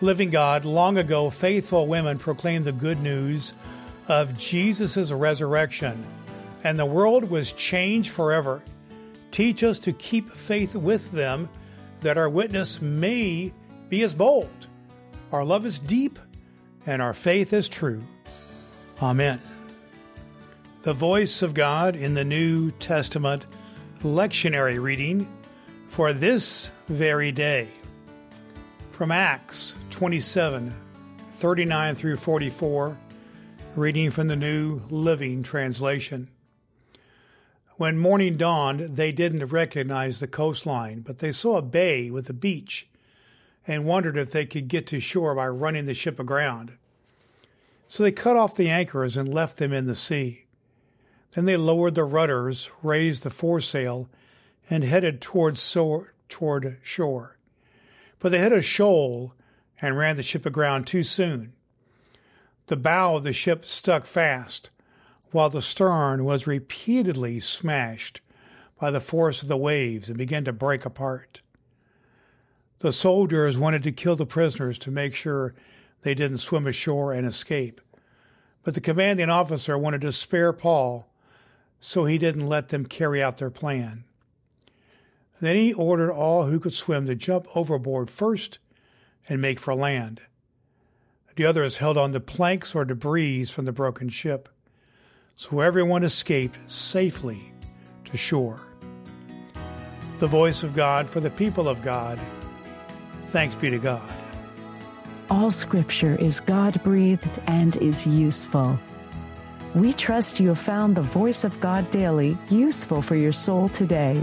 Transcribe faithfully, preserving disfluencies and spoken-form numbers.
Living God, long ago, faithful women proclaimed the good news of Jesus' resurrection, and the world was changed forever. Teach us to keep faith with them, that our witness may be as bold. Our love is deep, and our faith is true. Amen. The Voice of God in the New Testament lectionary reading for this very day. From Acts twenty-seven, thirty-nine through forty-four, reading from the New Living Translation. When morning dawned, they didn't recognize the coastline, but they saw a bay with a beach and wondered if they could get to shore by running the ship aground. So they cut off the anchors and left them in the sea. Then they lowered the rudders, raised the foresail, and headed toward shore. But they hit a shoal and ran the ship aground too soon. The bow of the ship stuck fast, while the stern was repeatedly smashed by the force of the waves and began to break apart. The soldiers wanted to kill the prisoners to make sure they didn't swim ashore and escape, but the commanding officer wanted to spare Paul, so he didn't let them carry out their plan. Then he ordered all who could swim to jump overboard first and make for land. The others held on to planks or debris from the broken ship, so everyone escaped safely to shore. The voice of God for the people of God. Thanks be to God. All Scripture is God-breathed and is useful. We trust you have found the Voice of God Daily useful for your soul today.